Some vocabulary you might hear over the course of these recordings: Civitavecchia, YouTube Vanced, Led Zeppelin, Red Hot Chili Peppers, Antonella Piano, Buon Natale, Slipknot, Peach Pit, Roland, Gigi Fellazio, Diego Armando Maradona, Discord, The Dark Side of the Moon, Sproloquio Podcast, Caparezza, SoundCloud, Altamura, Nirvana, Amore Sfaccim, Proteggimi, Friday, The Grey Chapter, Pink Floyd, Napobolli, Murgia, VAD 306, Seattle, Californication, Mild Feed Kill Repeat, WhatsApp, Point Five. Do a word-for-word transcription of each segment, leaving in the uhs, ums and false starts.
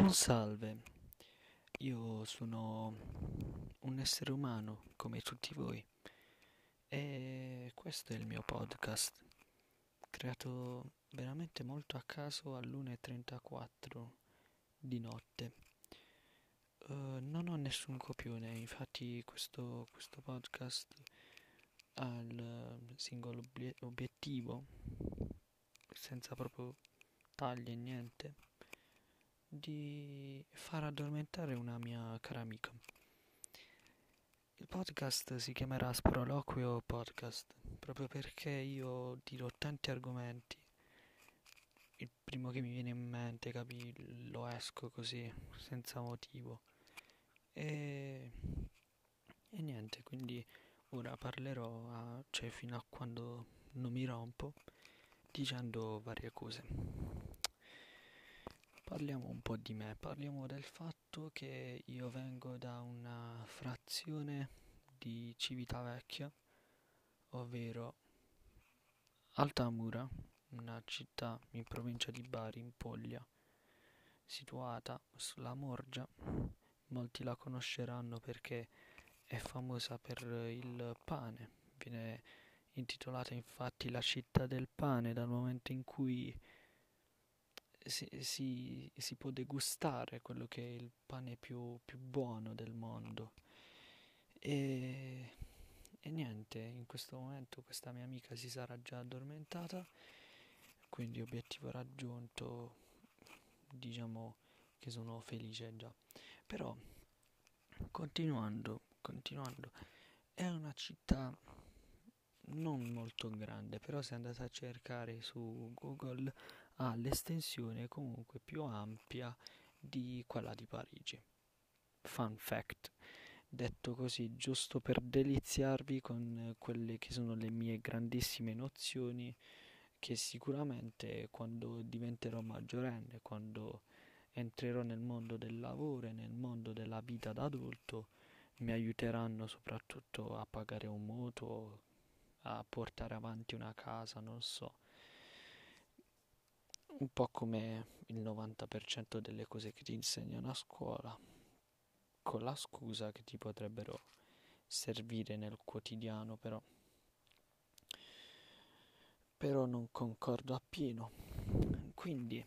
Un salve, io sono un essere umano come tutti voi e questo è il mio podcast, creato veramente molto a caso all'una e trentaquattro di notte. Uh, non ho nessun copione, infatti questo, questo podcast ha il singolo obiettivo, senza proprio tagli e niente, di far addormentare una mia cara amica. Il podcast si chiamerà Sproloquio Podcast, proprio perché io dirò tanti argomenti. Il primo che mi viene in mente, capi, lo esco così, senza motivo. E, e niente, quindi ora parlerò, a, cioè fino a quando non mi rompo, dicendo varie cose. Parliamo un po' di me, parliamo del fatto che io vengo da una frazione di Civitavecchia, ovvero Altamura, una città in provincia di Bari, in Puglia, situata sulla Murgia. Molti la conosceranno perché è famosa per il pane, viene intitolata infatti la città del pane dal momento in cui si, si, si può degustare quello che è il pane più, più buono del mondo. E, e niente, in questo momento questa mia amica si sarà già addormentata, quindi obiettivo raggiunto, diciamo che sono felice già. Però continuando, continuando, è una città non molto grande, però se andate a cercare su Google ha l'estensione comunque più ampia di quella di Parigi. Fun fact, detto così giusto per deliziarvi con quelle che sono le mie grandissime nozioni, che sicuramente quando diventerò maggiorenne, quando entrerò nel mondo del lavoro e nel mondo della vita da adulto, mi aiuteranno soprattutto a pagare un mutuo, a portare avanti una casa, non so, un po' come il novanta per cento delle cose che ti insegnano a scuola, con la scusa che ti potrebbero servire nel quotidiano, però però non concordo appieno. Quindi,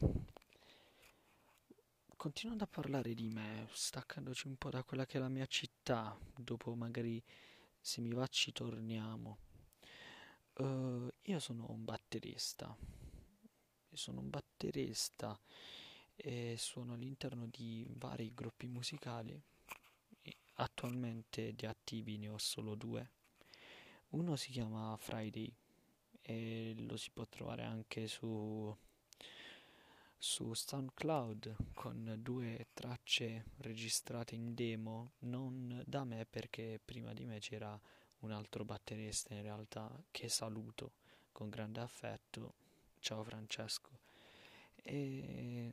continuando a parlare di me, staccandoci un po' da quella che è la mia città, dopo magari se mi va ci torniamo, uh, io sono un batterista, sono un batterista e sono all'interno di vari gruppi musicali. Attualmente di attivi ne ho solo due, uno si chiama Friday e lo si può trovare anche su, su SoundCloud con due tracce registrate in demo, non da me perché prima di me c'era un altro batterista in realtà, che saluto con grande affetto, ciao Francesco. E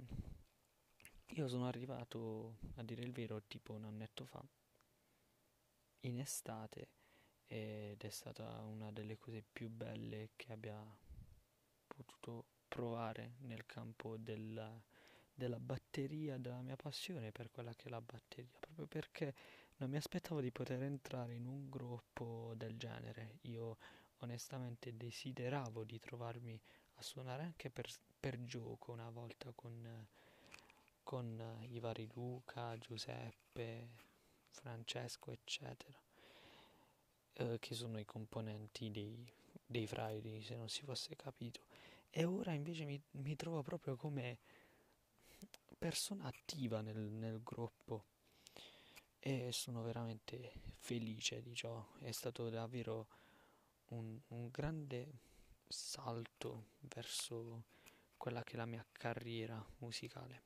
io sono arrivato, a dire il vero, tipo un annetto fa, in estate, ed è stata una delle cose più belle che abbia potuto provare nel campo del, della batteria, della mia passione per quella che è la batteria, proprio perché non mi aspettavo di poter entrare in un gruppo del genere. Io onestamente desideravo di trovarmi a suonare anche per, per gioco una volta con, con i vari Luca, Giuseppe, Francesco eccetera, che sono i componenti dei, dei Friday, se non si fosse capito. E ora invece mi, mi trovo proprio come persona attiva nel, nel gruppo e sono veramente felice di ciò. È stato davvero un, un grande salto verso quella che è la mia carriera musicale.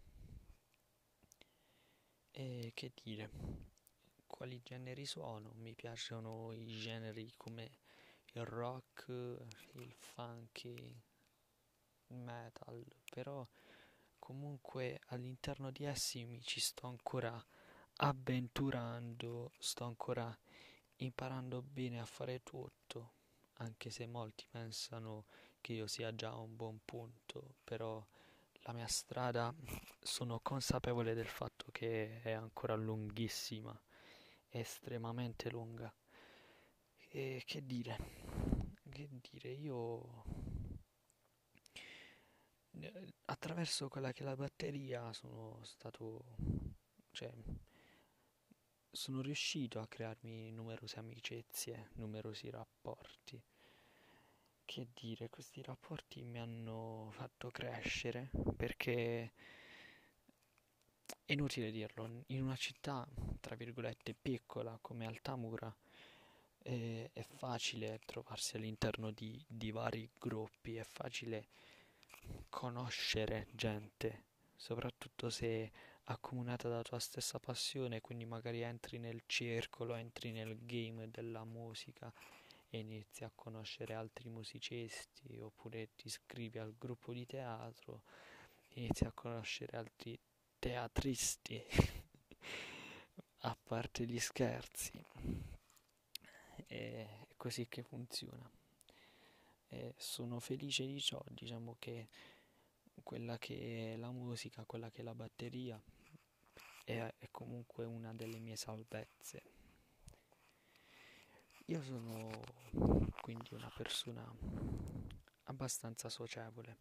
E che dire, quali generi suono? Mi piacciono i generi come il rock, il funk, il metal, però comunque all'interno di essi mi ci sto ancora avventurando, sto ancora imparando bene a fare tutto, anche se molti pensano che io sia già a un buon punto, però la mia strada, sono consapevole del fatto che è ancora lunghissima, estremamente lunga. E che dire, che dire, io attraverso quella che è la batteria sono stato, cioè, sono riuscito a crearmi numerose amicizie, numerosi rapporti. Che dire, questi rapporti mi hanno fatto crescere, perché è inutile dirlo, in una città tra virgolette piccola come Altamura eh, è facile trovarsi all'interno di, di vari gruppi, è facile conoscere gente, soprattutto se accomunata dalla tua stessa passione, quindi magari entri nel circolo, entri nel game della musica e inizi a conoscere altri musicisti, oppure ti iscrivi al gruppo di teatro, inizi a conoscere altri teatristi, a parte gli scherzi. È così che funziona. E sono felice di ciò, diciamo che quella che è la musica, quella che è la batteria, è, è comunque una delle mie salvezze. Io sono quindi una persona abbastanza socievole,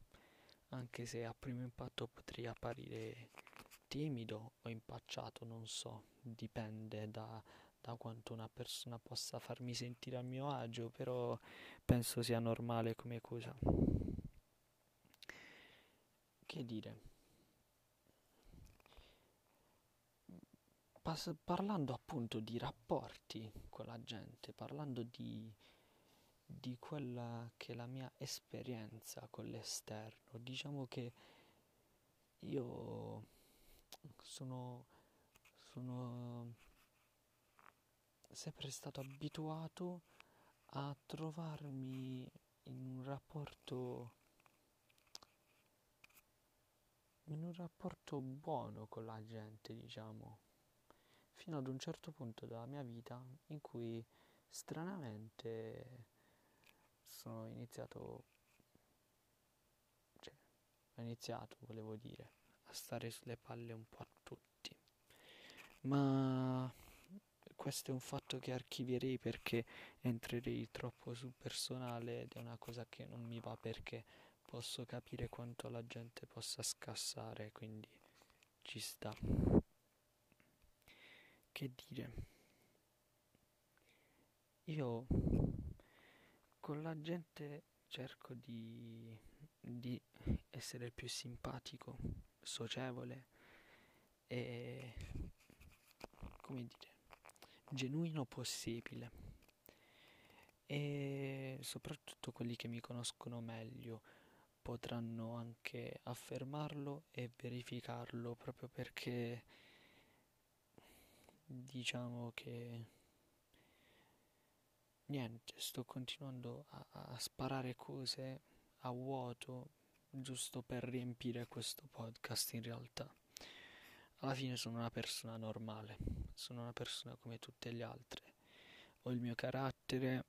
anche se a primo impatto potrei apparire timido o impacciato, non so, dipende da, da quanto una persona possa farmi sentire a mio agio, però penso sia normale come cosa. Che dire? Pas- parlando appunto di rapporti con la gente, parlando di, di quella che è la mia esperienza con l'esterno, diciamo che io sono, sono sempre stato abituato a trovarmi in un rapporto... in un rapporto buono con la gente, diciamo, fino ad un certo punto della mia vita in cui stranamente sono iniziato cioè ho iniziato volevo dire a stare sulle palle un po' a tutti, ma questo è un fatto che archivierei perché entrerei troppo sul personale ed è una cosa che non mi va, perché posso capire quanto la gente possa scassare, quindi ci sta. Che dire? Io con la gente cerco di, di essere più simpatico, socievole e, come dire, genuino possibile. E soprattutto quelli che mi conoscono meglio potranno anche affermarlo e verificarlo, proprio perché diciamo che niente, sto continuando a, a sparare cose a vuoto giusto per riempire questo podcast. In realtà alla fine sono una persona normale, sono una persona come tutte le altre, ho il mio carattere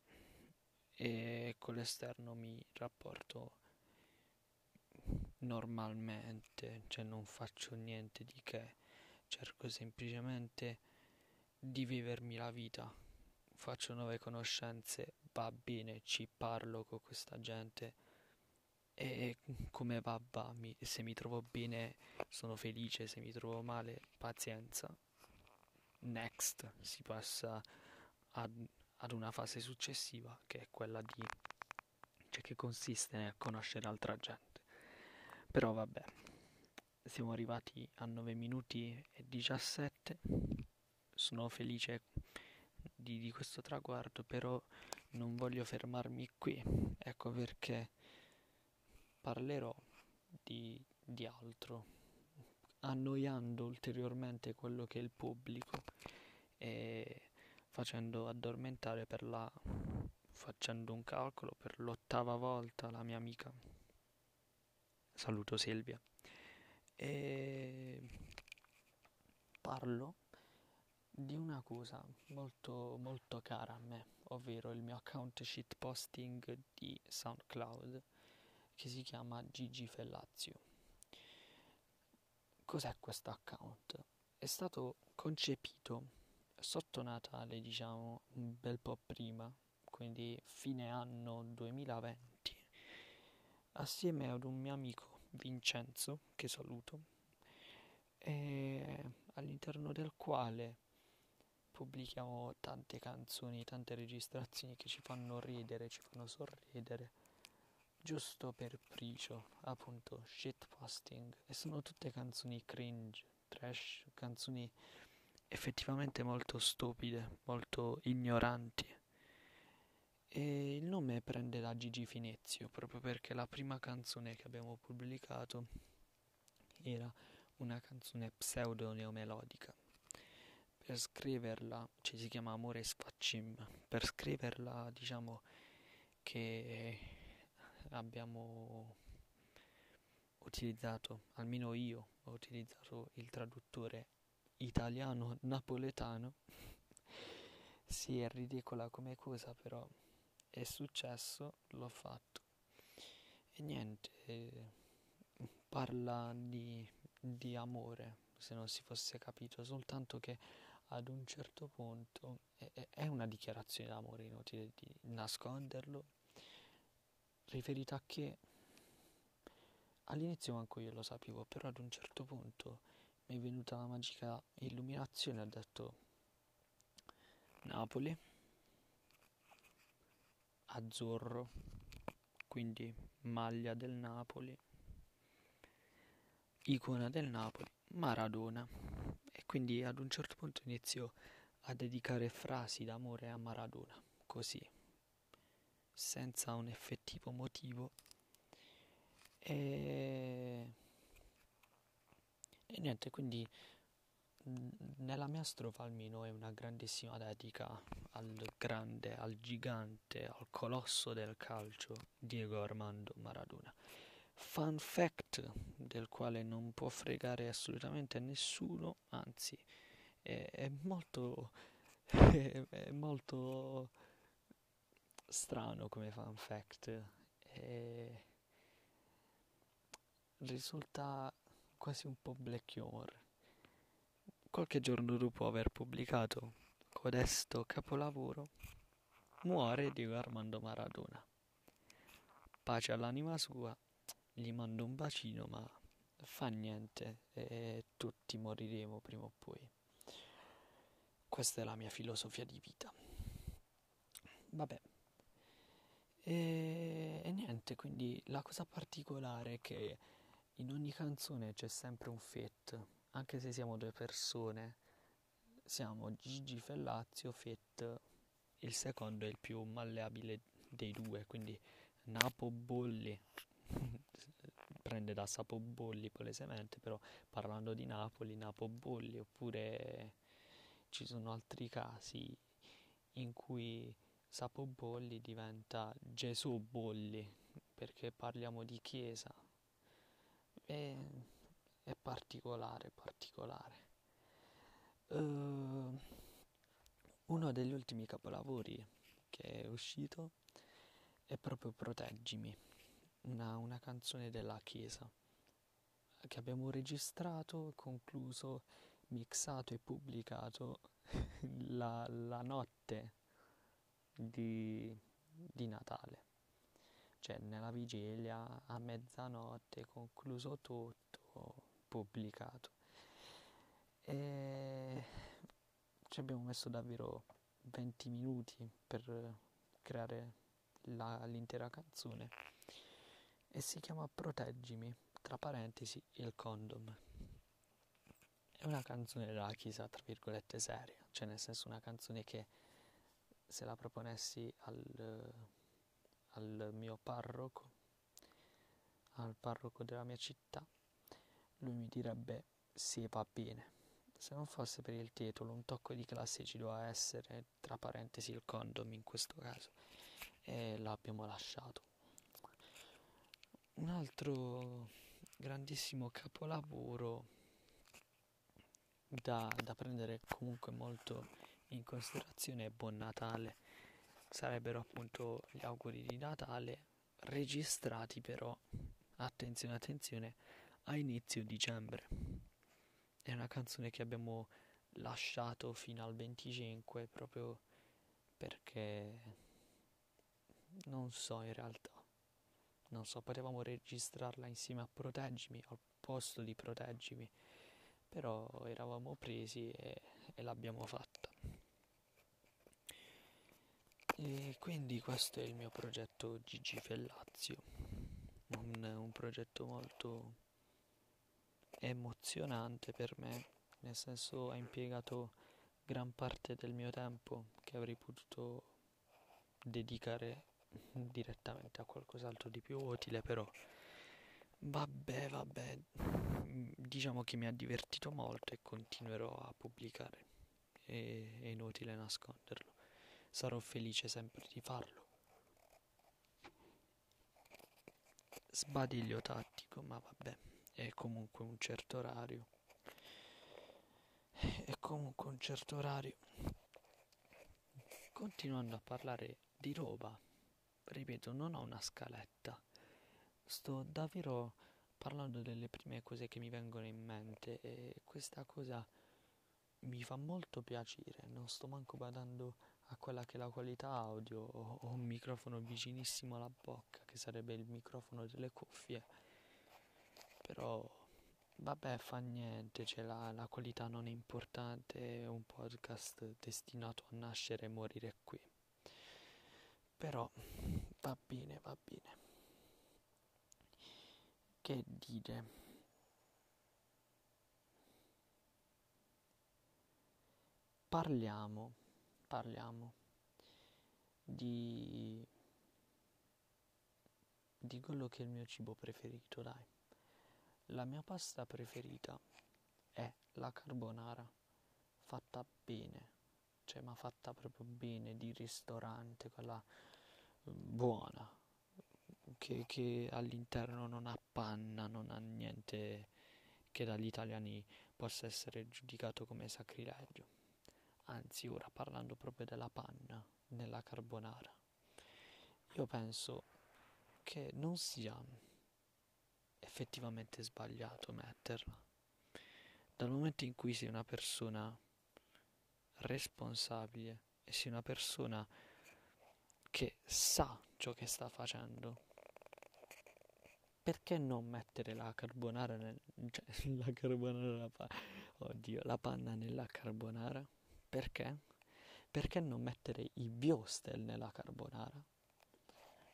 e con l'esterno mi rapporto normalmente, cioè non faccio niente di che, cerco semplicemente di vivermi la vita, faccio nuove conoscenze, va bene, ci parlo con questa gente e come va va, mi, se mi trovo bene sono felice, se mi trovo male pazienza, next, si passa ad, ad una fase successiva che è quella di, cioè che consiste nel conoscere altra gente. Però vabbè, siamo arrivati a nove minuti e diciassette, sono felice di, di questo traguardo, però non voglio fermarmi qui, ecco perché parlerò di, di altro, annoiando ulteriormente quello che è il pubblico e facendo addormentare per la, facendo un calcolo per l'ottava volta la mia amica. Saluto Silvia e parlo di una cosa molto molto cara a me, ovvero il mio account shitposting di SoundCloud che si chiama Gigi Fellazio. Cos'è questo account? È stato concepito sotto Natale, diciamo, un bel po' prima, quindi fine anno duemilaventi, assieme ad un mio amico Vincenzo, che saluto, e all'interno del quale pubblichiamo tante canzoni, tante registrazioni che ci fanno ridere, ci fanno sorridere, giusto per pricio, appunto, shitposting. E sono tutte canzoni cringe, trash, canzoni effettivamente molto stupide, molto ignoranti. E il nome prende da Gigi Fellazio, proprio perché la prima canzone che abbiamo pubblicato era una canzone pseudo neomelodica. Per scriverla, cioè si chiama Amore Sfaccim, per scriverla diciamo che abbiamo utilizzato, almeno io ho utilizzato il traduttore italiano-napoletano. Sì, è ridicola come cosa, però è successo, l'ho fatto. E niente, eh, parla di, di amore, se non si fosse capito, soltanto che ad un certo punto è una dichiarazione d'amore, inutile di nasconderlo, riferita a che all'inizio manco io lo sapevo, però ad un certo punto mi è venuta la magica illuminazione, ho detto Napoli, azzurro, quindi maglia del Napoli, icona del Napoli, Maradona. E quindi ad un certo punto inizio a dedicare frasi d'amore a Maradona, così, senza un effettivo motivo. E, e niente, quindi nella mia strofa almeno è una grandissima dedica al grande, al gigante, al colosso del calcio, Diego Armando Maradona. Fun fact del quale non può fregare assolutamente nessuno, anzi è, è molto è, è molto strano come fun fact, è, risulta quasi un po' black humor. Qualche giorno dopo aver pubblicato codesto capolavoro muore Diego Armando Maradona, pace all'anima sua, gli mando un bacino, ma fa niente, e tutti moriremo prima o poi. Questa è la mia filosofia di vita. Vabbè. E, e niente, quindi la cosa particolare è che in ogni canzone c'è sempre un feat, anche se siamo due persone, siamo Gigi Fellazio, feat, il secondo è il più malleabile dei due, quindi Napo Bolli. Prende da Sapobolli palesemente, però parlando di Napoli, Napobolli, oppure ci sono altri casi in cui Sapobolli diventa Gesù Bolli perché parliamo di chiesa. È, è particolare, particolare. Uh, uno degli ultimi capolavori che è uscito è proprio Proteggimi. Una, una canzone della chiesa che abbiamo registrato, concluso, mixato e pubblicato la, la notte di, di Natale, cioè nella vigilia a mezzanotte, concluso tutto, pubblicato, e ci abbiamo messo davvero venti minuti per creare la, l'intera canzone. E si chiama Proteggimi, tra parentesi, il condom. È una canzone della chiesa, tra virgolette, seria. Cioè, nel senso, una canzone che se la proponessi al, al mio parroco, al parroco della mia città, lui mi direbbe, sì, va bene. Se non fosse per il titolo, un tocco di classe ci doveva essere, tra parentesi, il condom in questo caso. E l'abbiamo lasciato. Un altro grandissimo capolavoro da, da prendere comunque molto in considerazione è Buon Natale. Sarebbero appunto gli auguri di Natale registrati però, attenzione attenzione, a inizio dicembre. è una canzone che abbiamo lasciato fino al venticinque proprio perché non so, in realtà non so, potevamo registrarla insieme a Proteggimi al posto di Proteggimi, però eravamo presi e, e l'abbiamo fatta. E quindi questo è il mio progetto Gigi Fellazio, un, un progetto molto emozionante per me, nel senso ha impiegato gran parte del mio tempo che avrei potuto dedicare direttamente a qualcos'altro di più utile, però vabbè vabbè diciamo che mi ha divertito molto e continuerò a pubblicare, e, è inutile nasconderlo. Sarò felice sempre di farlo. Sbadiglio tattico, ma vabbè, è comunque un certo orario. È comunque un certo orario. Continuando a parlare di roba, ripeto, non ho una scaletta. Sto davvero parlando delle prime cose che mi vengono in mente e questa cosa mi fa molto piacere. Non sto manco badando a quella che è la qualità audio, ho un microfono vicinissimo alla bocca che sarebbe il microfono delle cuffie, però vabbè, fa niente, cioè la, la qualità non è importante, è un podcast destinato a nascere e morire qui, però va bene, va bene. Che dire? Parliamo Parliamo di, di quello che è il mio cibo preferito, dai. La mia pasta preferita è la carbonara, fatta bene, cioè ma fatta proprio bene, di ristorante, quella buona, che, che all'interno non ha panna, non ha niente che dagli italiani possa essere giudicato come sacrilegio. Anzi, ora parlando proprio della panna nella carbonara, io penso che non sia effettivamente sbagliato metterla, dal momento in cui sei una persona responsabile e sei una persona che sa ciò che sta facendo. Perché non mettere la carbonara nel, cioè, la carbonara la panna, oddio, la panna nella carbonara? Perché? Perché non mettere i biostel nella carbonara?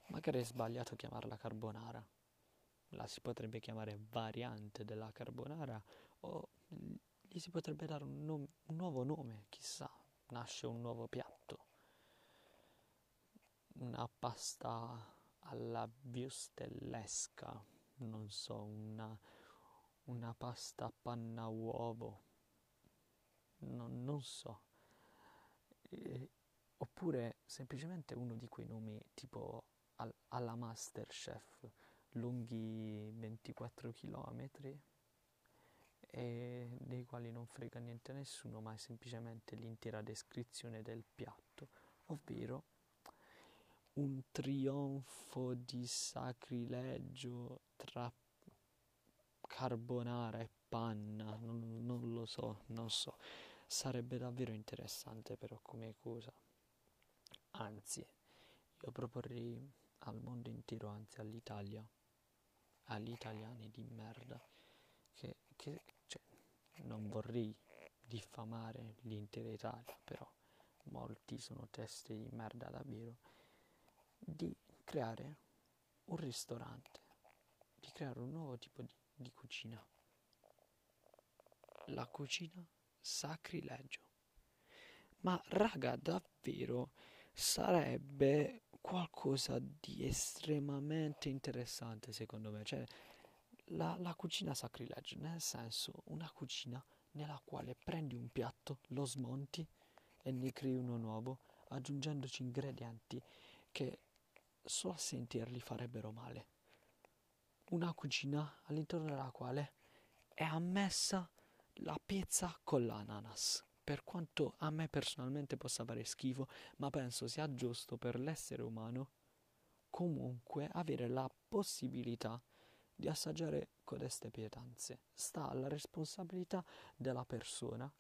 Magari è sbagliato chiamarla carbonara. La si potrebbe chiamare variante della carbonara o gli si potrebbe dare un, nom- un nuovo nome, chissà, nasce un nuovo piatto. Una pasta alla biostellesca, non so, una, una pasta a panna uovo, non, non so. E, oppure semplicemente uno di quei nomi tipo al, alla Masterchef, lunghi ventiquattro chilometri e dei quali non frega niente a nessuno, ma è semplicemente l'intera descrizione del piatto, ovvero un trionfo di sacrilegio tra carbonara e panna, non, non lo so, non so. Sarebbe davvero interessante però come cosa. Anzi, io proporrei al mondo intero, anzi all'Italia, agli italiani di merda, che, che cioè, non vorrei diffamare l'intera Italia, però molti sono teste di merda davvero, di creare un ristorante, di creare un nuovo tipo di, di cucina. La cucina sacrilegio. Ma raga, davvero sarebbe qualcosa di estremamente interessante secondo me, cioè la, la cucina sacrilegio, nel senso una cucina nella quale prendi un piatto, lo smonti e ne crei uno nuovo aggiungendoci ingredienti che solo a sentirli farebbero male. Una cucina all'interno della quale è ammessa la pizza con l'ananas, per quanto a me personalmente possa fare schifo, ma penso sia giusto per l'essere umano comunque avere la possibilità di assaggiare codeste pietanze. Sta alla responsabilità della persona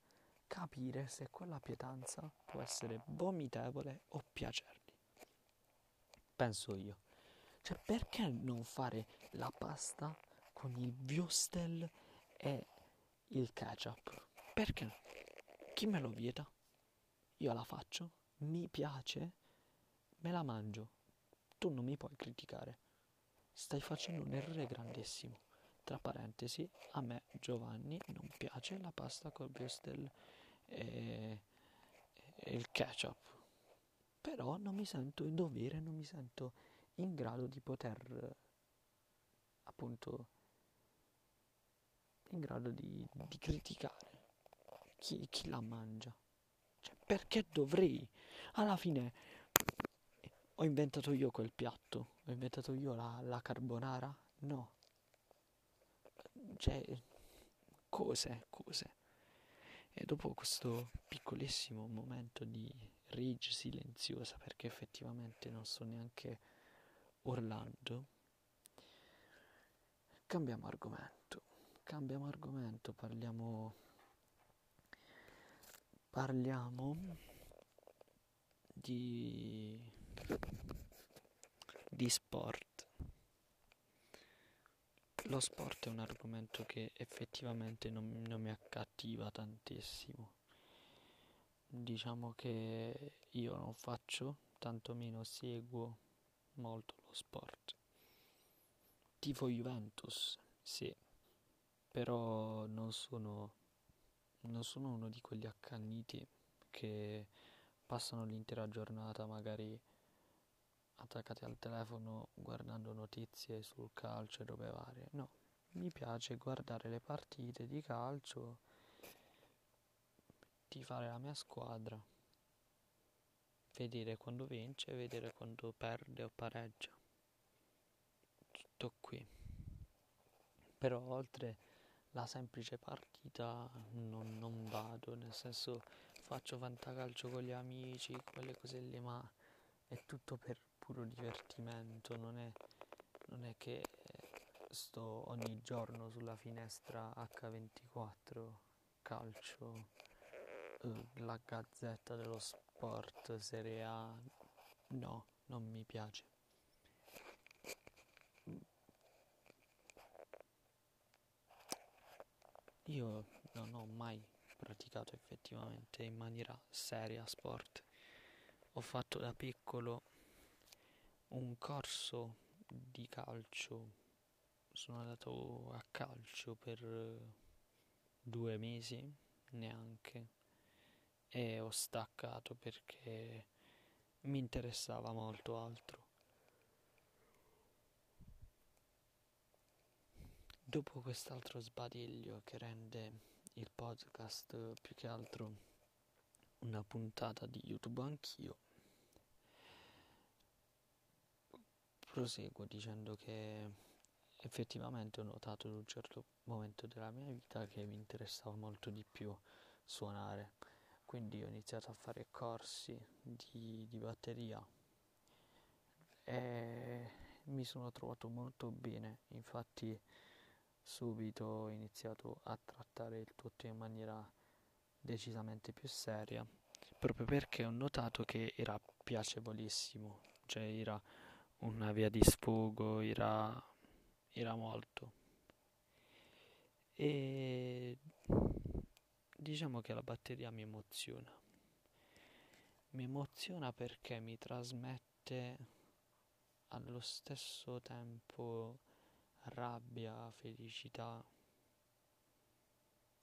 capire se quella pietanza può essere vomitevole o piacergli. Penso io. Cioè, perché non fare la pasta con il würstel e il ketchup? Perché? Chi me lo vieta? Io la faccio, mi piace, me la mangio. Tu non mi puoi criticare. Stai facendo un errore grandissimo. Tra parentesi, a me, Giovanni, non piace la pasta col würstel e, e il ketchup. Però non mi sento in dovere, non mi sento in grado di poter, appunto, in grado di, di criticare chi, chi la mangia. Cioè, perché dovrei? Alla fine ho inventato io quel piatto, ho inventato io la, la carbonara? No. Cioè, cose, cose. E dopo questo piccolissimo momento di rage silenziosa, perché effettivamente non sto neanche urlando, cambiamo argomento. Cambiamo argomento, parliamo... Parliamo di... di sport. Lo sport è un argomento che effettivamente non, non mi accattiva tantissimo. Diciamo che io non faccio, tantomeno seguo molto lo sport. Tifo Juventus, sì, però non sono... Non sono uno di quegli accanniti che passano l'intera giornata magari attaccati al telefono guardando notizie sul calcio e robe varie. No, mi piace guardare le partite di calcio, tifare la mia squadra, vedere quando vince, vedere quando perde o pareggia. Tutto qui. Però oltre... la semplice partita non, non vado, nel senso faccio fantacalcio con gli amici, quelle cose lì, ma è tutto per puro divertimento, non è, non è che sto ogni giorno sulla finestra acca ventiquattro, calcio, la gazzetta dello sport, Serie A, no, non mi piace. Io non ho mai praticato effettivamente in maniera seria sport. Ho fatto da piccolo un corso di calcio, sono andato a calcio per due mesi neanche e ho staccato perché mi interessava molto altro. Dopo quest'altro sbadiglio che rende il podcast più che altro una puntata di YouTube anch'io, proseguo dicendo che effettivamente ho notato in un certo momento della mia vita che mi interessava molto di più suonare, quindi ho iniziato a fare corsi di, di batteria e mi sono trovato molto bene, infatti subito ho iniziato a trattare il tutto in maniera decisamente più seria, proprio perché ho notato che era piacevolissimo, cioè era una via di sfogo, era, era molto. E diciamo che la batteria mi emoziona, mi emoziona perché mi trasmette allo stesso tempo rabbia, felicità,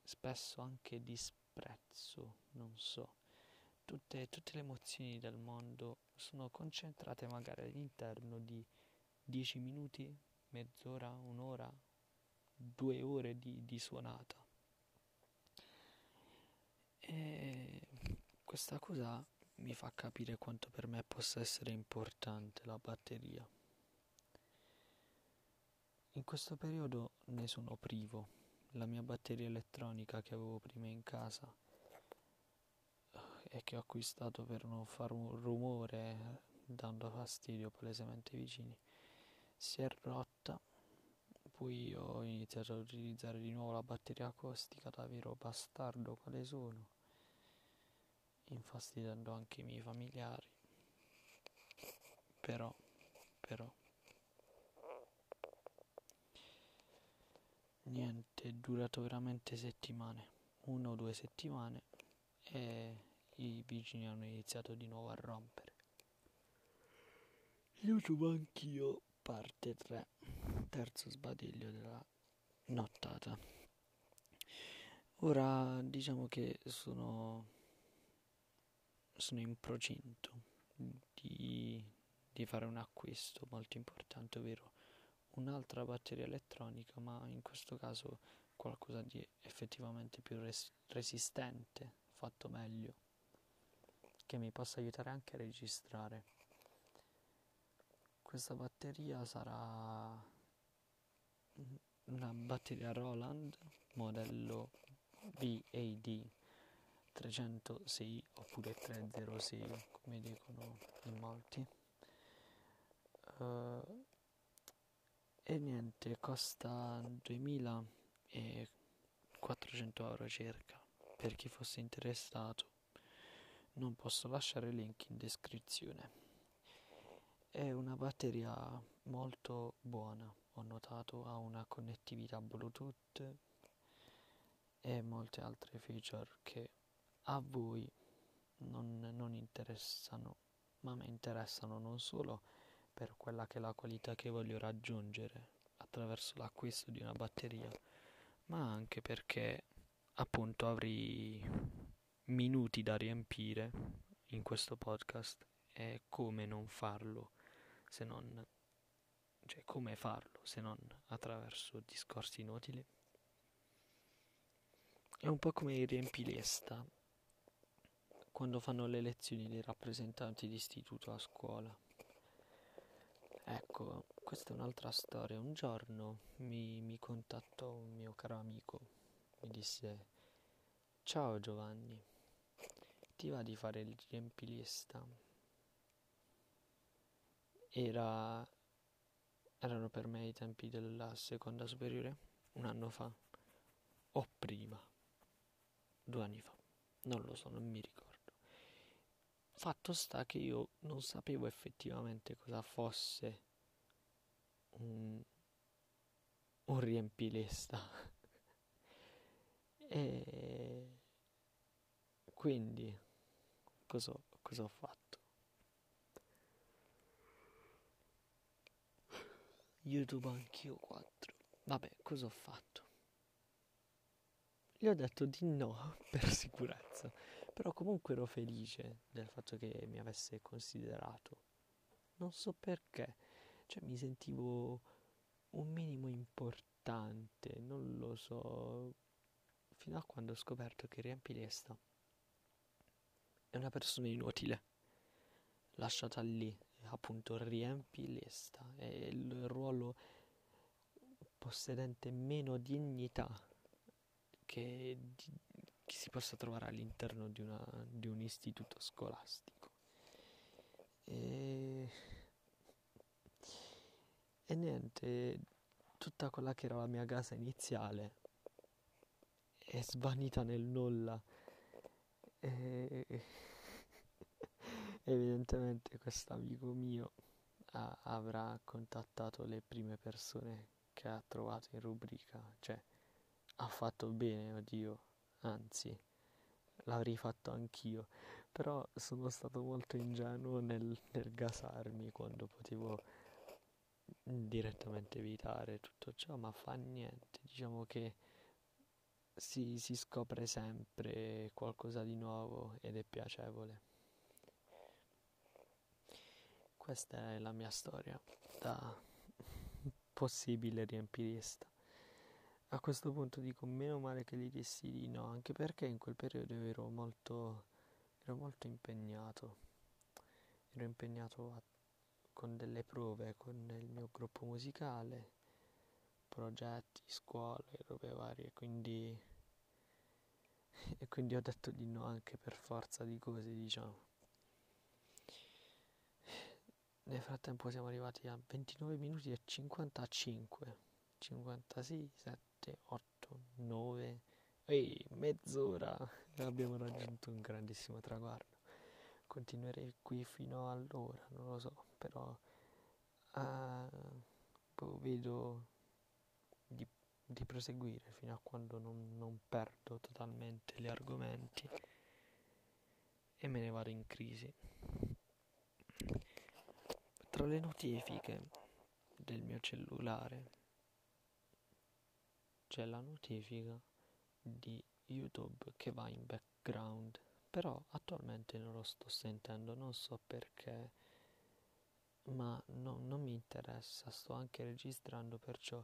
spesso anche disprezzo, non so. Tutte, tutte le emozioni del mondo sono concentrate magari all'interno di dieci minuti, mezz'ora, un'ora, due ore di, di suonata. E questa cosa mi fa capire quanto per me possa essere importante la batteria. In questo periodo ne sono privo, la mia batteria elettronica che avevo prima in casa e che ho acquistato per non far un rumore dando fastidio palesemente ai vicini si è rotta, poi ho iniziato a utilizzare di nuovo la batteria acustica da vero bastardo quale sono, infastidendo anche i miei familiari. Però, però, niente, è durato veramente settimane, una o due settimane, e i vicini hanno iniziato di nuovo a rompere. YouTube anch'io, parte tre, terzo sbadiglio della nottata. Ora diciamo che sono, sono in procinto di, di fare un acquisto molto importante, ovvero un'altra batteria elettronica, ma in questo caso qualcosa di effettivamente più res- resistente, fatto meglio, che mi possa aiutare anche a registrare. Questa batteria sarà una batteria Roland modello V A D trecentosei oppure trecentosei come dicono in molti, uh, e niente, costa duemilaquattrocento euro circa. Per chi fosse interessato, non posso lasciare link in descrizione. È una batteria molto buona, ho notato, ha una connettività Bluetooth e molte altre feature che a voi non, non interessano, ma mi interessano non solo per quella che è la qualità che voglio raggiungere attraverso l'acquisto di una batteria, ma anche perché appunto avrei minuti da riempire in questo podcast, e come non farlo se non, cioè come farlo se non attraverso discorsi inutili. È un po' come i riempilesta quando fanno le lezioni dei rappresentanti di istituto a scuola. Ecco, questa è un'altra storia. Un giorno mi, mi contattò un mio caro amico, mi disse: ciao Giovanni, ti va di fare il riempilista? Era, erano per me i tempi della seconda superiore, un anno fa, o prima, due anni fa, non lo so, non mi ricordo. Fatto sta che io non sapevo effettivamente cosa fosse un, un riempilesta e quindi cosa ho fatto? YouTube anch'io quattro. Vabbè, cosa ho fatto? Gli ho detto di no per sicurezza, però comunque ero felice del fatto che mi avesse considerato. Non so perché, cioè mi sentivo un minimo importante, non lo so, fino a quando ho scoperto che riempilesta è una persona inutile, lasciata lì, appunto riempilesta, è il ruolo possedente meno dignità Che, che si possa trovare all'interno di, una, di un istituto scolastico. E, e niente, tutta quella che era la mia casa iniziale è svanita nel nulla. E, evidentemente questo amico mio ha, avrà contattato le prime persone che ha trovato in rubrica, cioè ha fatto bene, oddio, anzi, l'avrei fatto anch'io, però sono stato molto ingenuo nel, nel gasarmi quando potevo direttamente evitare tutto ciò, ma fa niente, diciamo che si, si scopre sempre qualcosa di nuovo ed è piacevole. Questa è la mia storia da possibile riempirista. A questo punto dico meno male che gli dissi di no, anche perché in quel periodo ero molto, ero molto impegnato, ero impegnato a, con delle prove, con il mio gruppo musicale, progetti, scuole, robe varie, quindi, e quindi ho detto di no anche per forza di cose, diciamo. Nel frattempo siamo arrivati a ventinove minuti e cinquantacinque cinquantasei, sette, otto, nove, ehi, mezz'ora, abbiamo raggiunto un grandissimo traguardo. Continuerei qui fino all'ora, non lo so, però uh, vedo di, di proseguire fino a quando non, non perdo totalmente gli argomenti e me ne vado in crisi. Tra le notifiche del mio cellulare c'è la notifica di YouTube che va in background, però attualmente non lo sto sentendo, non so perché, ma no, non mi interessa, sto anche registrando, perciò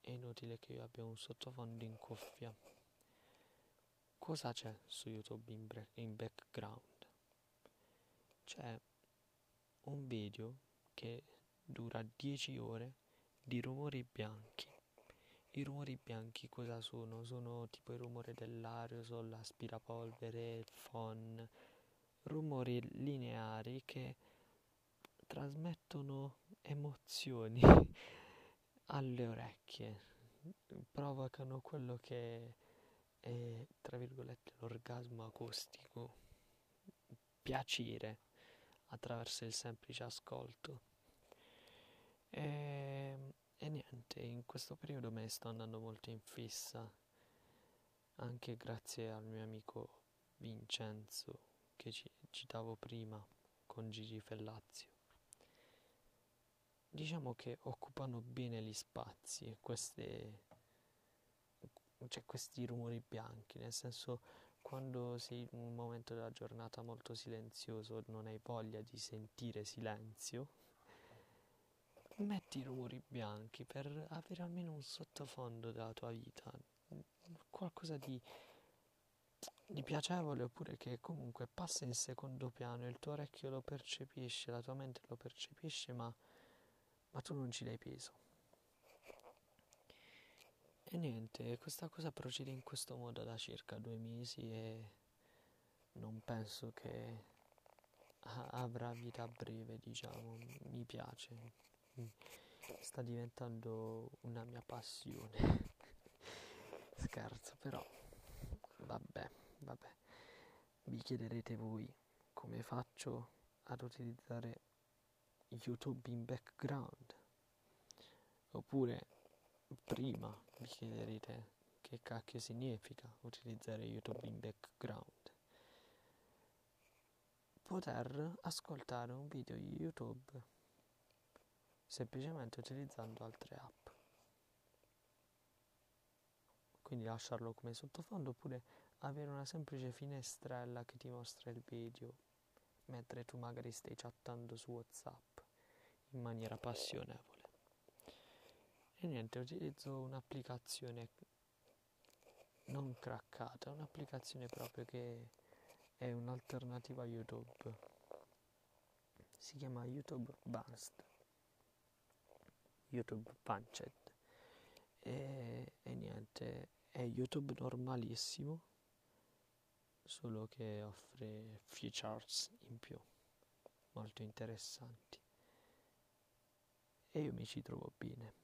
è inutile che io abbia un sottofondo in cuffia. Cosa c'è su YouTube in, bre- in background? C'è un video che dura dieci ore di rumori bianchi. I rumori bianchi cosa sono? Sono tipo il rumore dell'aerosol, l'aspirapolvere, il phon, rumori lineari che trasmettono emozioni alle orecchie, provocano quello che è, tra virgolette, l'orgasmo acustico, piacere attraverso il semplice ascolto. E... E niente, in questo periodo me ne sto andando molto in fissa, anche grazie al mio amico Vincenzo che ci, citavo prima con Gigi Fellazio. Diciamo che occupano bene gli spazi queste, cioè questi rumori bianchi, nel senso, quando sei in un momento della giornata molto silenzioso, non hai voglia di sentire silenzio, metti i rumori bianchi per avere almeno un sottofondo della tua vita, qualcosa di, di piacevole, oppure che comunque passa in secondo piano, il tuo orecchio lo percepisce, la tua mente lo percepisce, ma, ma tu non ci dai peso. E niente, questa cosa procede in questo modo da circa due mesi e non penso che avrà vita breve, diciamo. Mi piace, sta diventando una mia passione. Scherzo, però vabbè, vabbè. Vi chiederete voi come faccio ad utilizzare YouTube in background, oppure prima vi chiederete che cacchio significa utilizzare YouTube in background. Poter ascoltare un video di YouTube semplicemente utilizzando altre app, quindi lasciarlo come sottofondo, oppure avere una semplice finestrella che ti mostra il video mentre tu magari stai chattando su WhatsApp in maniera passionevole. E niente, utilizzo un'applicazione non craccata, un'applicazione proprio che è un'alternativa a YouTube, si chiama YouTube Vanced. YouTube Vanced e, e niente, è YouTube normalissimo, solo che offre features in più molto interessanti e io mi ci trovo bene.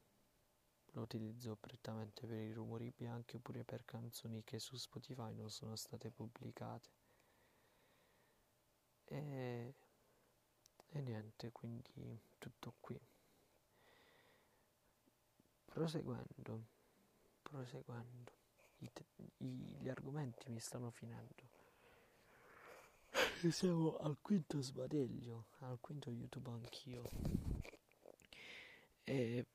Lo utilizzo prettamente per i rumori bianchi, oppure per canzoni che su Spotify non sono state pubblicate e, e niente, quindi tutto qui. Proseguendo, proseguendo, I te- i- gli argomenti mi stanno finendo. Siamo al quinto sbadiglio, al quinto YouTube anch'io. E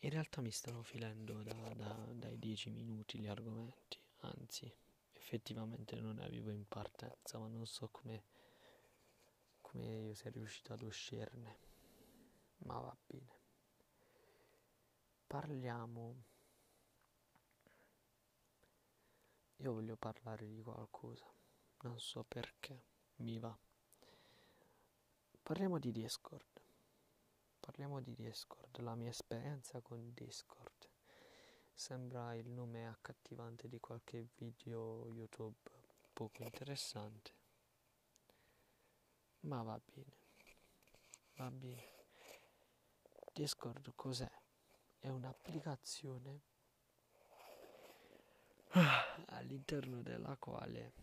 in realtà mi stanno finendo da, da, dai dieci minuti gli argomenti, anzi, effettivamente non avevo in partenza, ma non so come, come io sia riuscito ad uscirne, ma va bene. Parliamo, io voglio parlare di qualcosa, non so perché, mi va. Parliamo di Discord, parliamo di Discord, la mia esperienza con Discord. Sembra il nome accattivante di qualche video YouTube poco interessante, ma va bene, va bene. Discord cos'è? è un'applicazione all'interno della quale,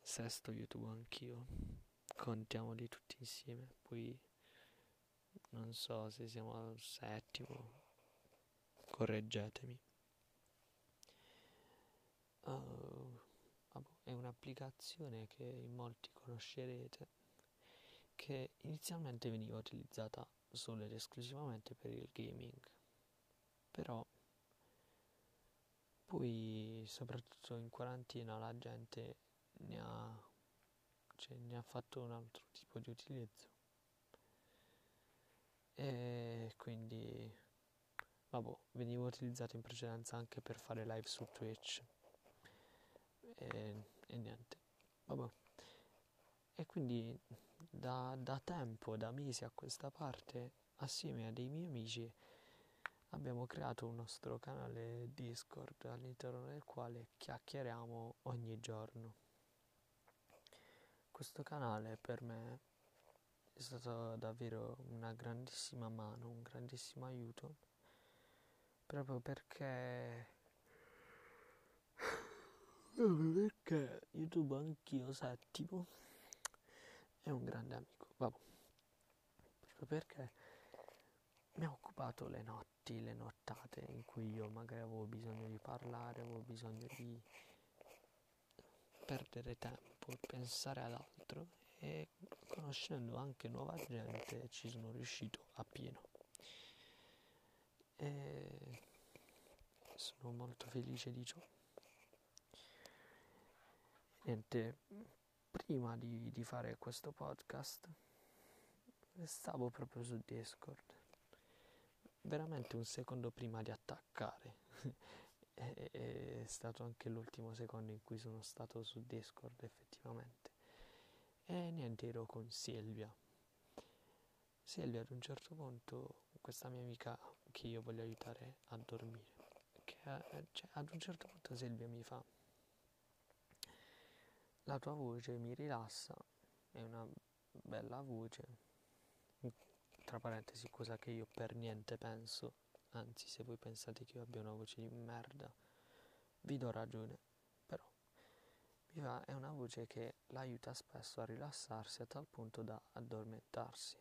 se sto YouTube anch'io, contiamoli tutti insieme, poi non so se siamo al settimo, correggetemi. Uh, è un'applicazione che in molti conoscerete, che inizialmente veniva utilizzata solo ed esclusivamente per il gaming, però poi soprattutto in quarantena la gente ne ha, cioè, ne ha fatto un altro tipo di utilizzo, e quindi vabbè, veniva utilizzato in precedenza anche per fare live su Twitch e, e niente, vabbè. E quindi da, da tempo, da mesi a questa parte, assieme a dei miei amici abbiamo creato un nostro canale Discord, all'interno del quale chiacchieriamo ogni giorno. Questo canale per me è stato davvero una grandissima mano, un grandissimo aiuto, proprio perché perché YouTube anch'io settimo è un grande amico, vabbè, proprio perché mi ha occupato le notti, le nottate in cui io magari avevo bisogno di parlare, avevo bisogno di perdere tempo, pensare ad altro, e conoscendo anche nuova gente ci sono riuscito appieno. E sono molto felice di ciò. Niente, prima di, di fare questo podcast stavo proprio su Discord, veramente un secondo prima di attaccare è, è stato anche l'ultimo secondo in cui sono stato su Discord effettivamente, e niente, ero con Silvia Silvia ad un certo punto, questa mia amica che io voglio aiutare a dormire, che, cioè, ad un certo punto Silvia mi fa: la tua voce mi rilassa, è una bella voce, tra parentesi, cosa che io per niente penso, anzi se voi pensate che io abbia una voce di merda vi do ragione, però mi fa, è una voce che l'aiuta spesso a rilassarsi a tal punto da addormentarsi.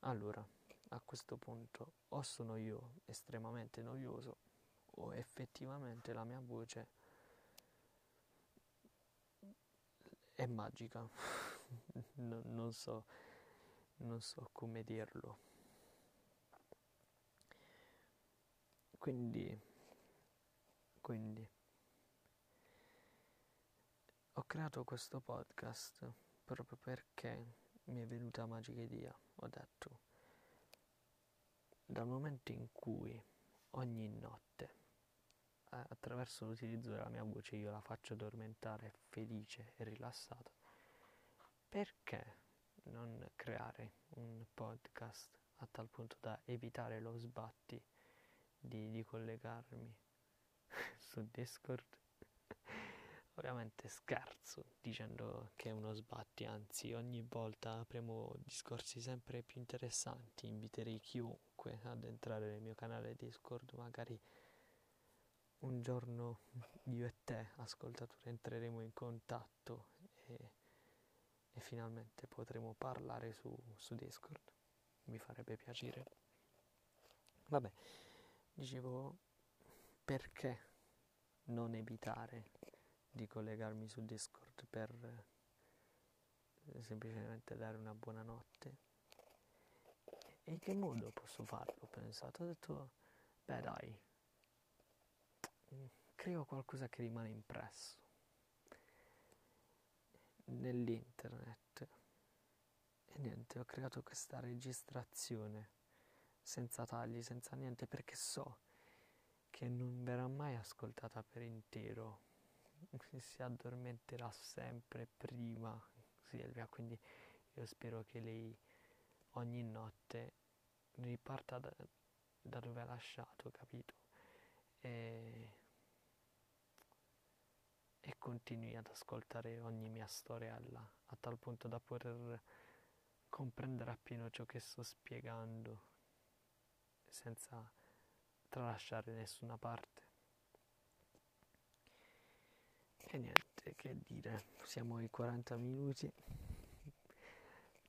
Allora, a questo punto o sono io estremamente noioso o effettivamente la mia voce è magica. non, non so non so come dirlo. Quindi quindi ho creato questo podcast proprio perché mi è venuta magica idea. Ho detto, dal momento in cui ogni notte eh, attraverso l'utilizzo della mia voce io la faccio addormentare felice e rilassata, perché non creare un podcast a tal punto da evitare lo sbatti di, di collegarmi su Discord? Ovviamente scherzo dicendo che è uno sbatti, anzi ogni volta apriamo discorsi sempre più interessanti, inviterei chiunque ad entrare nel mio canale Discord, magari un giorno io e te ascoltatore entreremo in contatto e, e finalmente potremo parlare su, su Discord, mi farebbe piacere. Vabbè, dicevo, perché non evitare di collegarmi su Discord per eh, semplicemente dare una buona notte? E in che modo posso farlo? Ho pensato, ho detto, beh dai, creo qualcosa che rimane impresso nell'internet, e niente, ho creato questa registrazione senza tagli, senza niente, perché so che non verrà mai ascoltata per intero, si addormenterà sempre prima Silvia, quindi io spero che lei ogni notte riparta da, da dove ha lasciato, capito? E, e continui ad ascoltare ogni mia storiella a tal punto da poter comprendere appieno ciò che sto spiegando senza tralasciare nessuna parte. E niente, che dire, siamo ai quaranta minuti,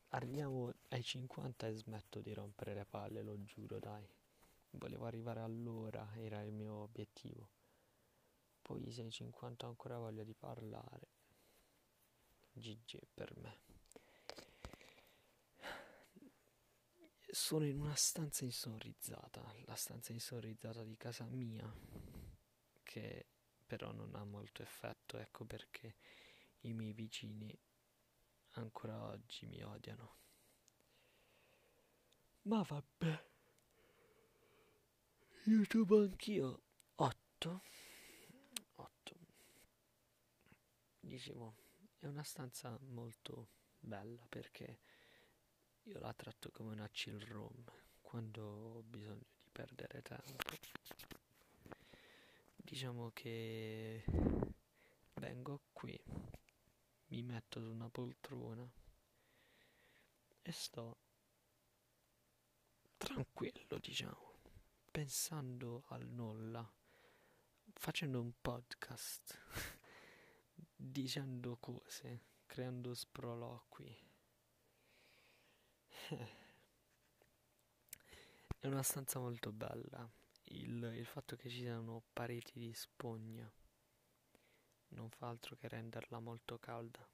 arriviamo ai cinquanta e smetto di rompere le palle, lo giuro, dai. Volevo arrivare all'ora, era il mio obiettivo. Poi se ai cinquanta ho ancora voglia di parlare, Gigi per me. Sono in una stanza insonorizzata, la stanza insonorizzata di casa mia, che però non ha molto effetto, ecco perché i miei vicini ancora oggi mi odiano. Ma vabbè, YouTube anch'io, otto, otto, dicevo, è una stanza molto bella perché io la tratto come una chill room quando ho bisogno di perdere tempo. Diciamo che vengo qui, mi metto su una poltrona e sto tranquillo, diciamo, pensando al nulla, facendo un podcast, dicendo cose, creando sproloqui. È una stanza molto bella, il, il fatto che ci siano pareti di spugna non fa altro che renderla molto calda,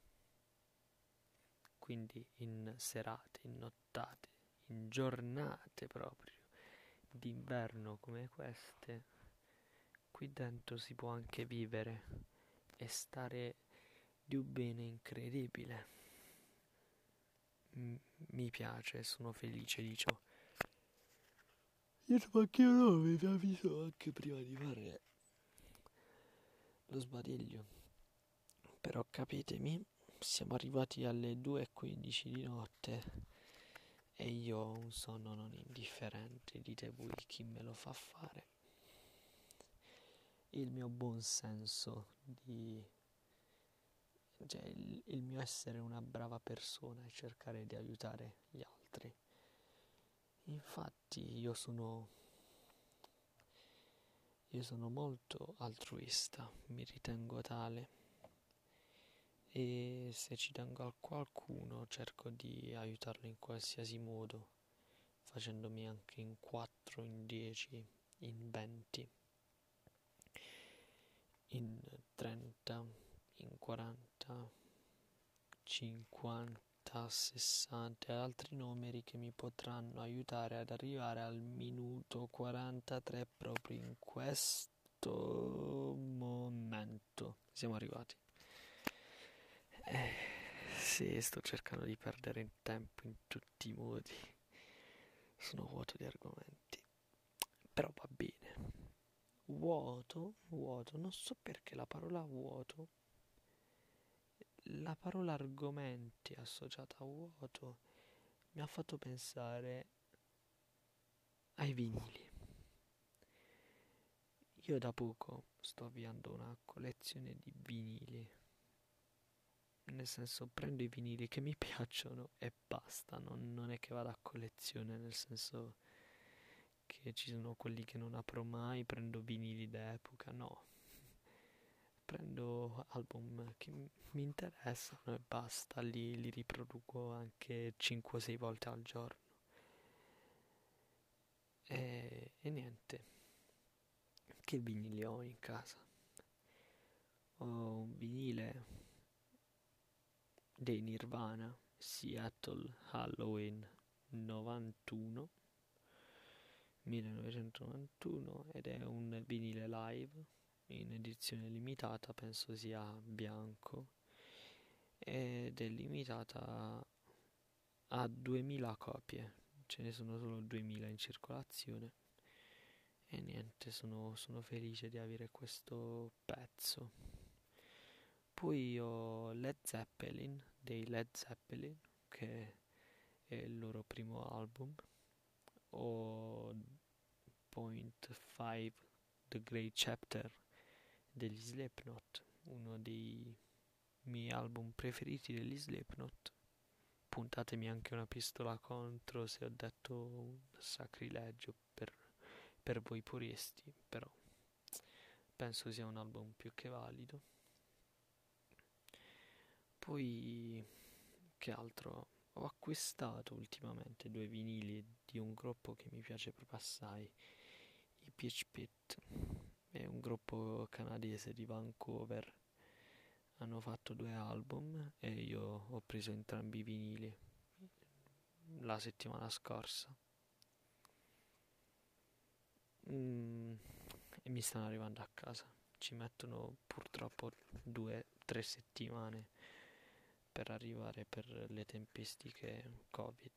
quindi in serate, in nottate, in giornate proprio d'inverno come queste, qui dentro si può anche vivere e stare di un bene incredibile. Mi piace, sono felice di ciò. Io anche io vi avviso anche prima di fare lo sbadiglio. Però capitemi, siamo arrivati alle due e quindici di notte e io ho un sonno non indifferente. Dite voi chi me lo fa fare. Il mio buon senso di... Cioè, il, il mio essere una brava persona e cercare di aiutare gli altri. Infatti io sono io sono molto altruista, mi ritengo tale, e se ci tengo a qualcuno cerco di aiutarlo in qualsiasi modo, facendomi anche in quattro, in dieci, in venti, in trenta, in quaranta, cinquanta, sessanta e altri numeri che mi potranno aiutare ad arrivare al minuto quarantatré proprio in questo momento. Siamo arrivati. Eh, sì, sto cercando di perdere il tempo in tutti i modi. Sono vuoto di argomenti. Però va bene. Vuoto, vuoto, non so perché la parola vuoto, la parola argomenti associata a vuoto mi ha fatto pensare ai vinili. Io da poco sto avviando una collezione di vinili, nel senso prendo i vinili che mi piacciono e basta, non, non è che vado a collezione, nel senso che ci sono quelli che non apro mai, prendo vinili d'epoca, no. Prendo album che mi interessano e basta, li, li riproduco anche cinque sei volte al giorno. E, e niente, che vinili ho in casa? Ho un vinile dei Nirvana, Seattle, Halloween novantuno, millenovecentonovantuno, ed è un vinile live in edizione limitata, penso sia bianco, ed è limitata a duemila copie, ce ne sono solo duemila in circolazione. E niente, sono, sono felice di avere questo pezzo. Poi ho Led Zeppelin, dei Led Zeppelin, che è il loro primo album, o Point Five, The Grey Chapter degli Slipknot, uno dei miei album preferiti degli Slipknot. Puntatemi anche una pistola contro se ho detto un sacrilegio per, per voi puristi, però penso sia un album più che valido. Poi che altro? Ho acquistato ultimamente due vinili di un gruppo che mi piace proprio assai, i Peach Pit, è un gruppo canadese di Vancouver, hanno fatto due album e io ho preso entrambi i vinili la settimana scorsa. Mm, e mi stanno arrivando a casa, ci mettono purtroppo due tre settimane per arrivare per le tempistiche Covid.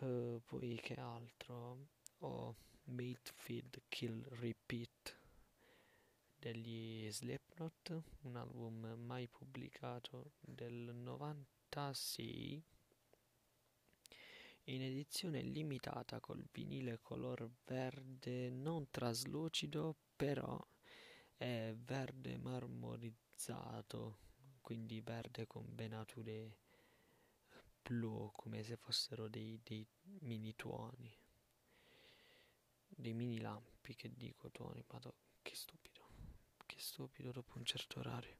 Uh, poi che altro? Ho Mild Feed Kill Repeat degli Slipknot, un album mai pubblicato del novantasei in edizione limitata col vinile color verde non traslucido, però è verde marmorizzato, quindi verde con venature blu, come se fossero dei, dei mini tuoni, dei mini lampi, che dico tuoni, ma che stupido, che stupido dopo un certo orario.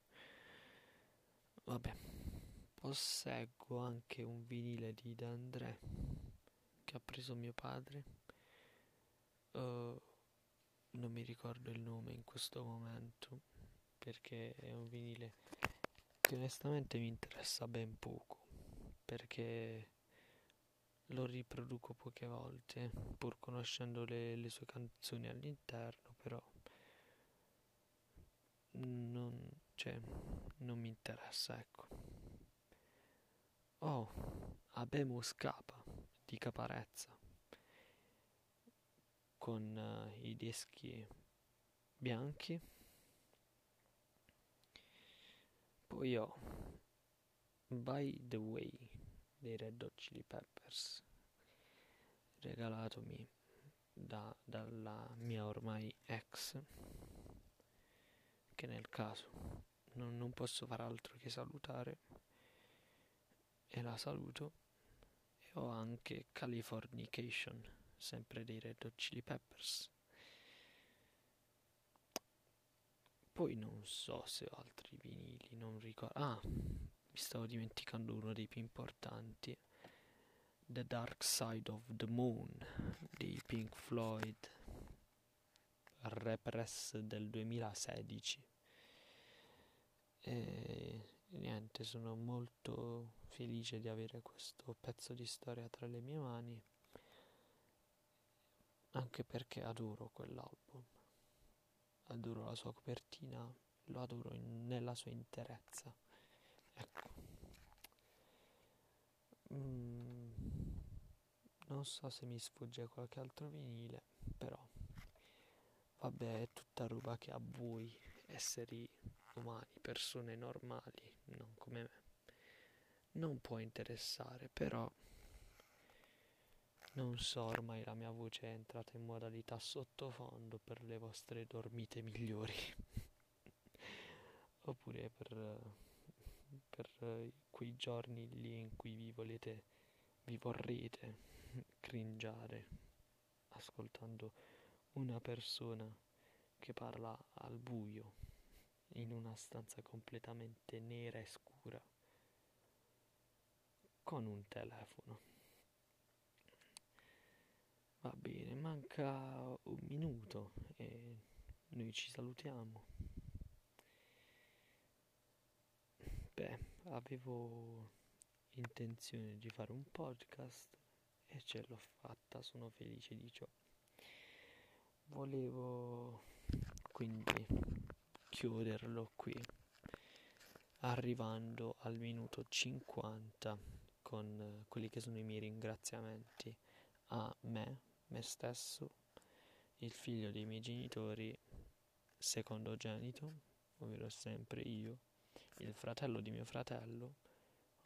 Vabbè, posseggo anche un vinile di D'André che ha preso mio padre, uh, non mi ricordo il nome in questo momento, perché è un vinile che onestamente mi interessa ben poco, perché lo riproduco poche volte pur conoscendo le, le sue canzoni all'interno, però non, cioè, non mi interessa, ecco. Oh, Abbiamo Scapa di Caparezza con uh, i dischi bianchi. Poi ho By the Way dei Red Hot Chili Peppers, regalatomi da, dalla mia ormai ex, che nel caso non, non posso far altro che salutare, e la saluto. E ho anche Californication, sempre dei Red Hot Chili Peppers. Poi non so se ho altri vinili, non ricordo. Ah, mi stavo dimenticando uno dei più importanti, The Dark Side of the Moon dei Pink Floyd, repress del duemilasedici. E niente, sono molto felice di avere questo pezzo di storia tra le mie mani, anche perché adoro quell'album. Adoro la sua copertina, lo adoro in, nella sua interezza, ecco. Mm, non so se mi sfugge qualche altro vinile, però vabbè, è tutta roba che a voi esseri umani, persone normali, non come me, non può interessare, però non so, ormai la mia voce è entrata in modalità sottofondo per le vostre dormite migliori oppure per, per quei giorni lì in cui vi volete, vi vorrete cringiare ascoltando una persona che parla al buio in una stanza completamente nera e scura con un telefono. Va bene, manca un minuto e noi ci salutiamo. Beh, avevo intenzione di fare un podcast e ce l'ho fatta, sono felice di ciò. Volevo quindi chiuderlo qui, arrivando al minuto cinquanta con quelli che sono i miei ringraziamenti a me, me stesso, il figlio dei miei genitori, secondogenito, ovvero sempre io, il fratello di mio fratello,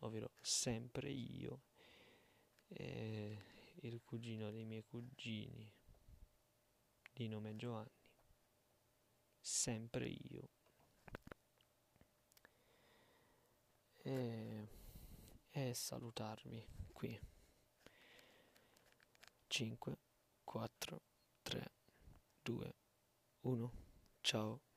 ovvero sempre io, e il cugino dei miei cugini, di nome Giovanni, sempre io. E, e salutarvi qui. cinque, quattro, tre, due, uno. Ciao.